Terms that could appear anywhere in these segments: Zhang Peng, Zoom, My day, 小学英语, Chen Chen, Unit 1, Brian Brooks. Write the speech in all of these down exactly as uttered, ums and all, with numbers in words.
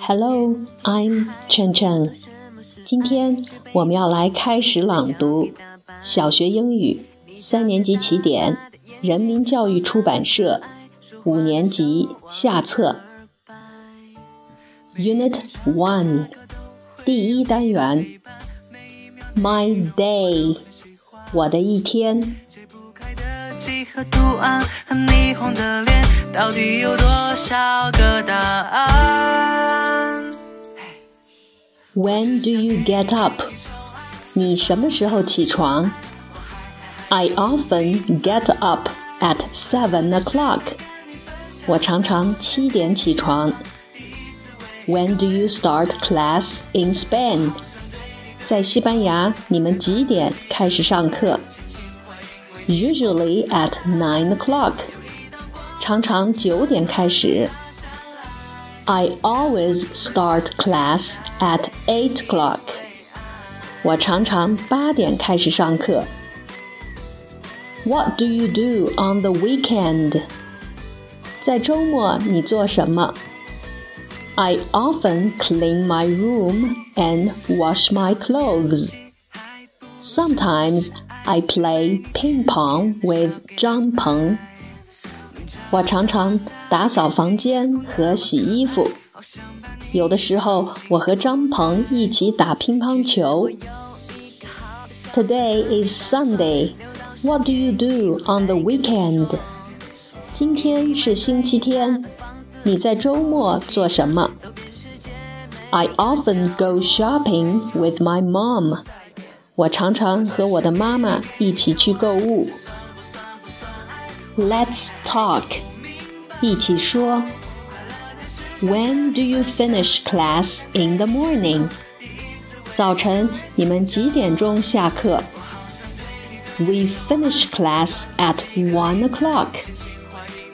Hello, I'm Chen Chen. 今天我们要来开始朗读《小学英语三年级起点》，人民教育出版社五年级下册 Unit 一第一单元 My day 我的一天。到底有多少个答案 When do you get up? 你什么时候起床 I often get up at seven o'clock. 我常常七点起床 When do you start class in Spain? 在西班牙你们几点开始上课 Usually at nine o'clock.常常九点开始 I always start class at eight o'clock. 我常常八点开始上课 What do you do on the weekend? 在周末你做什么 I often clean my room and wash my clothes. Sometimes I play ping pong with Zhang Peng.我常常打扫房间和洗衣服，有的时候我和张鹏一起打乒乓球。Today is Sunday. What do you do on the weekend? 今天是星期天，你在周末做什么？ I often go shopping with my mom. 我常常和我的妈妈一起去购物。Let's talk. 一起说 When do you finish class in the morning? 早晨你们几点钟下课 We finish class at one o'clock.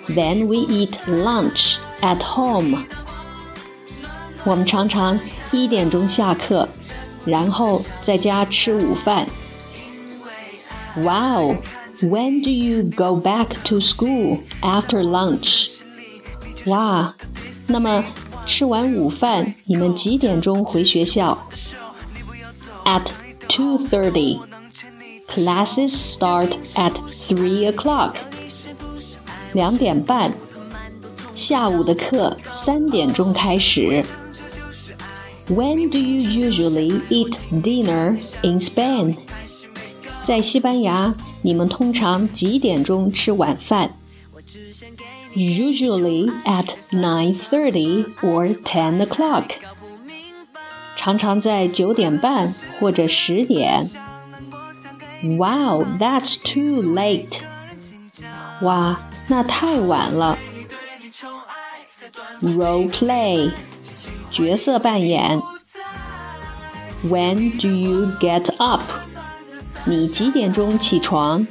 Then we eat lunch at home. 我们常常一点钟下课，然后在家吃午饭。Wow!When do you go back to school after lunch? 哇，那么吃完午饭你们几点钟回学校 At two thirty. Classes start at three o'clock. 两点半，下午的课三点钟开始。When do you usually eat dinner in Spain?在西班牙，你们通常几点钟吃晚饭 Usually at nine thirty or ten o'clock. 常常在九点半或者十点。Wow, that's too late. 哇，那太晚了。Role play, 角色扮演。When do you get up?你几点钟起床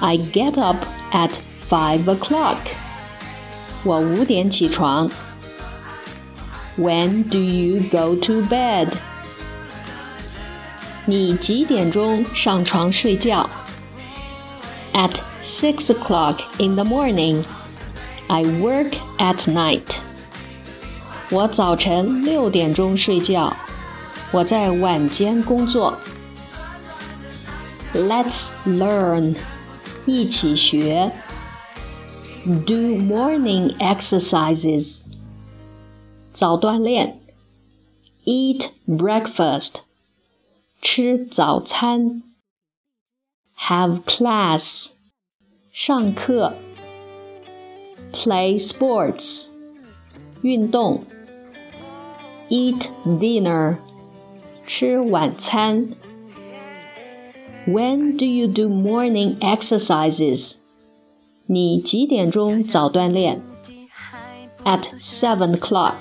I get up at five o'clock. 我五点起床 When do you go to bed? 你几点钟上床睡觉 At six o'clock in the morning. I work at night. 我早晨六点钟睡觉，我在晚间工作。Let's learn. 一起学 Do morning exercises. 早锻炼 Eat breakfast. 吃早餐 Have class. 上课 Play sports. 运动 Eat dinner. 吃晚餐When do you do morning exercises? 你几点钟早锻炼 At seven o'clock.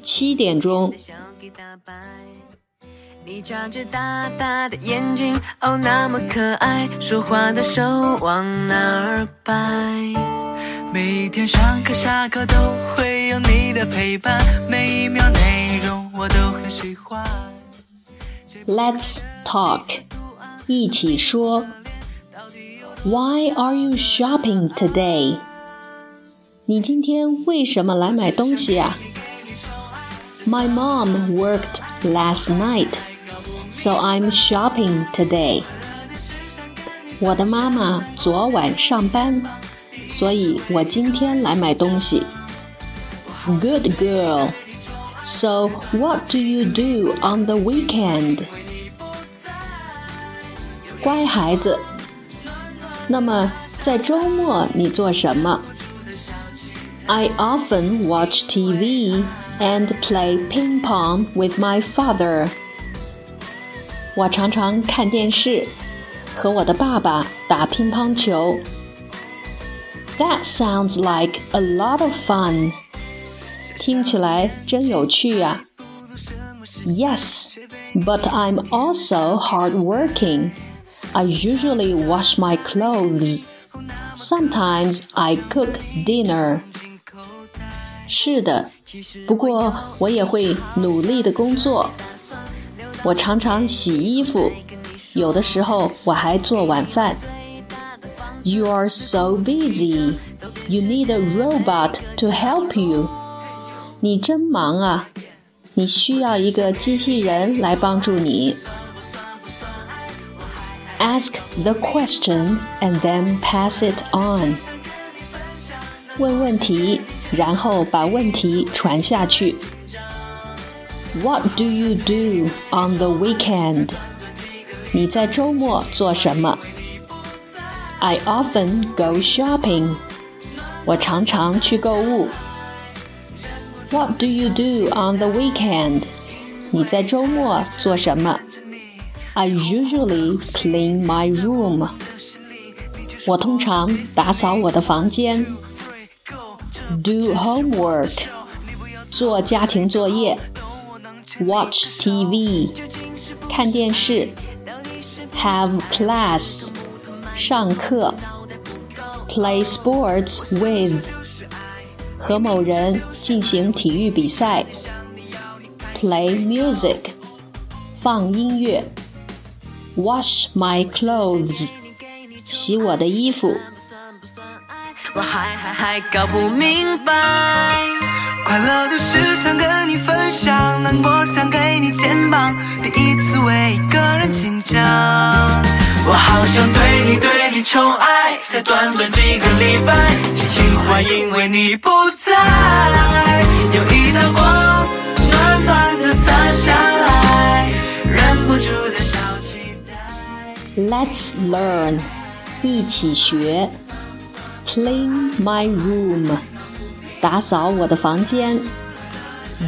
七点钟。你眨着大大的眼睛，哦，那么可爱，说话的手往哪儿摆？每天上课下课都会有你的陪伴，每一秒内容我都很喜欢。Let's talk.一起说 Why are you shopping today? 你今天为什么来买东西啊 My mom worked last night, so I'm shopping today. 我的妈妈昨晚上班，所以我今天来买东西。Good girl. So what do you do on the weekend? 乖孩子，那么在周末你做什么？I often watch T V and play ping pong with my father. 我常常看电视，和我的爸爸打乒乓球。That sounds like a lot of fun. 听起来真有趣啊。Yes, but I'm also hardworking. I usually wash my clothes. Sometimes I cook dinner.是的，不过我也会努力的工作。我常常洗衣服，有的时候我还做晚饭。You are so busy. You need a robot to help you. 你真忙啊，你需要一个机器人来帮助你。Ask the question and then pass it on.问问题，然后把问题传下去。What do you do on the weekend? 你在周末做什么？ I often go shopping. 我常常去购物。What do you do on the weekend? 你在周末做什么？ I usually clean my room. 我通常打扫我的房间。Do homework. 做家庭作业。Watch T V. 看电视。Have class. 上课。Play sports with. 和某人进行体育比赛。Play music. 放音乐。Wash my clothes. 洗我的衣服。我还还还搞不明白，快乐的事想跟你分享，难过想给你肩膀，第一次为一个人紧张。我好想对你对你宠爱，才短短几个礼拜，心情坏因为你不在，有一道光暖暖的洒下来，忍不住的小期待。Let's learn， 一起学。Clean my room. 打扫我的房间。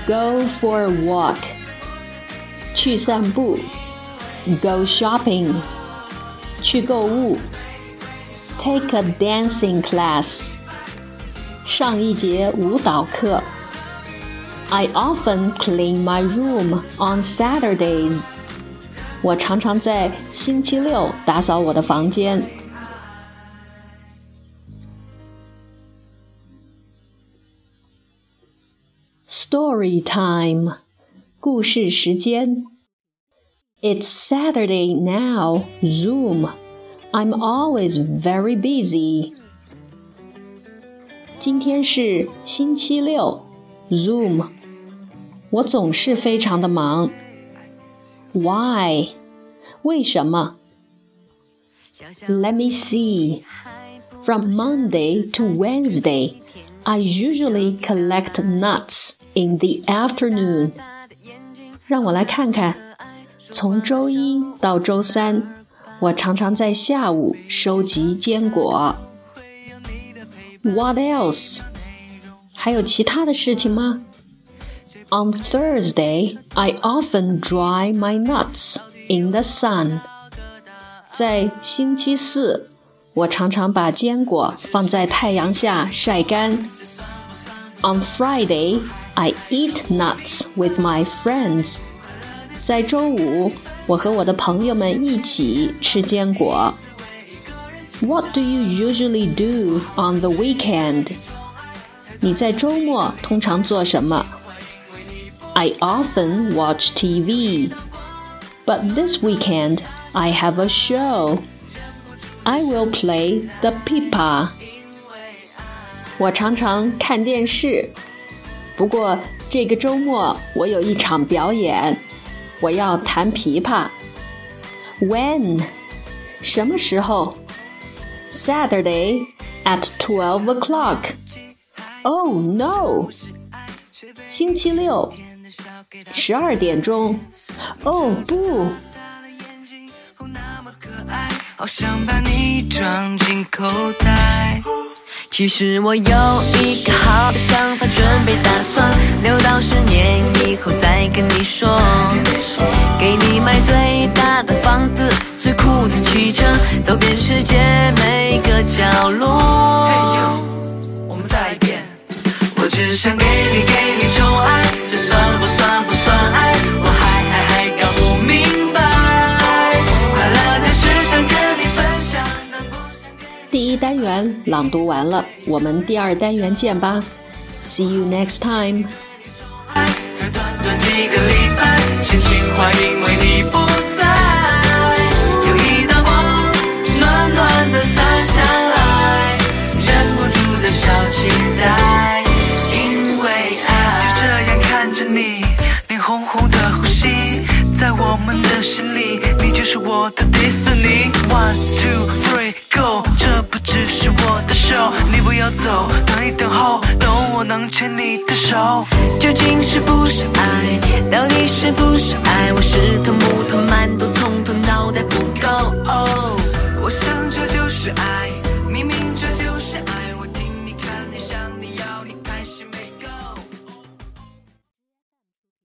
Go for a walk. 去散步。Go shopping. 去购物。Take a dancing class. 上一节舞蹈课。I often clean my room on Saturdays. 我常常在星期六打扫我的房间。Story time. 故事时间。It's Saturday now, Zoom. I'm always very busy. 今天是星期六 Zoom. 我总是非常的忙。Why? 为什么？ Let me see. From Monday to Wednesday, I usually collect nuts.In the afternoon. 让我来看看，从周一到周三，我常常在下午收集坚果。What else? 还有其他的事情吗？ On Thursday, I often dry my nuts in the sun. 在星期四，我常常把坚果放在太阳下晒干。On Friday,I eat nuts with my friends. 在周五，我和我的朋友们一起吃坚果。What do you usually do on the weekend? 你在周末通常做什么？ I often watch T V. But this weekend, I have a show. I will play the pipa. 我常常看电视。不过这个周末我有一场表演，我要弹琵琶。When? 什么时候？ Saturday at twelve o'clock. Oh no! 星期六十二点钟。哦不！好想把你装进口袋。其实我有一个好的想法，准备打算六到十年以后再跟你说，给你买最大的房子，最酷的汽车，走遍世界每个角落。Hey yo，我们再一遍。我只想给你给你宠爱，这算不算不算爱？我还还还搞不明白。快乐的事想跟你分享，难过想给你。第一单元朗读完了，我们第二单元见吧。See you next time。才短短几个礼拜，真心话因为你不在，有一道光暖暖的洒下来，忍不住的小期待。在我们的心里，你就是我的迪士尼。One two three go， 这不只是我的show，你不要走，等一等候，等我能牵你的手。究竟是不是爱？到底是不是爱？我是头木头馒头，从头脑袋不够。Oh， 我想这就是爱。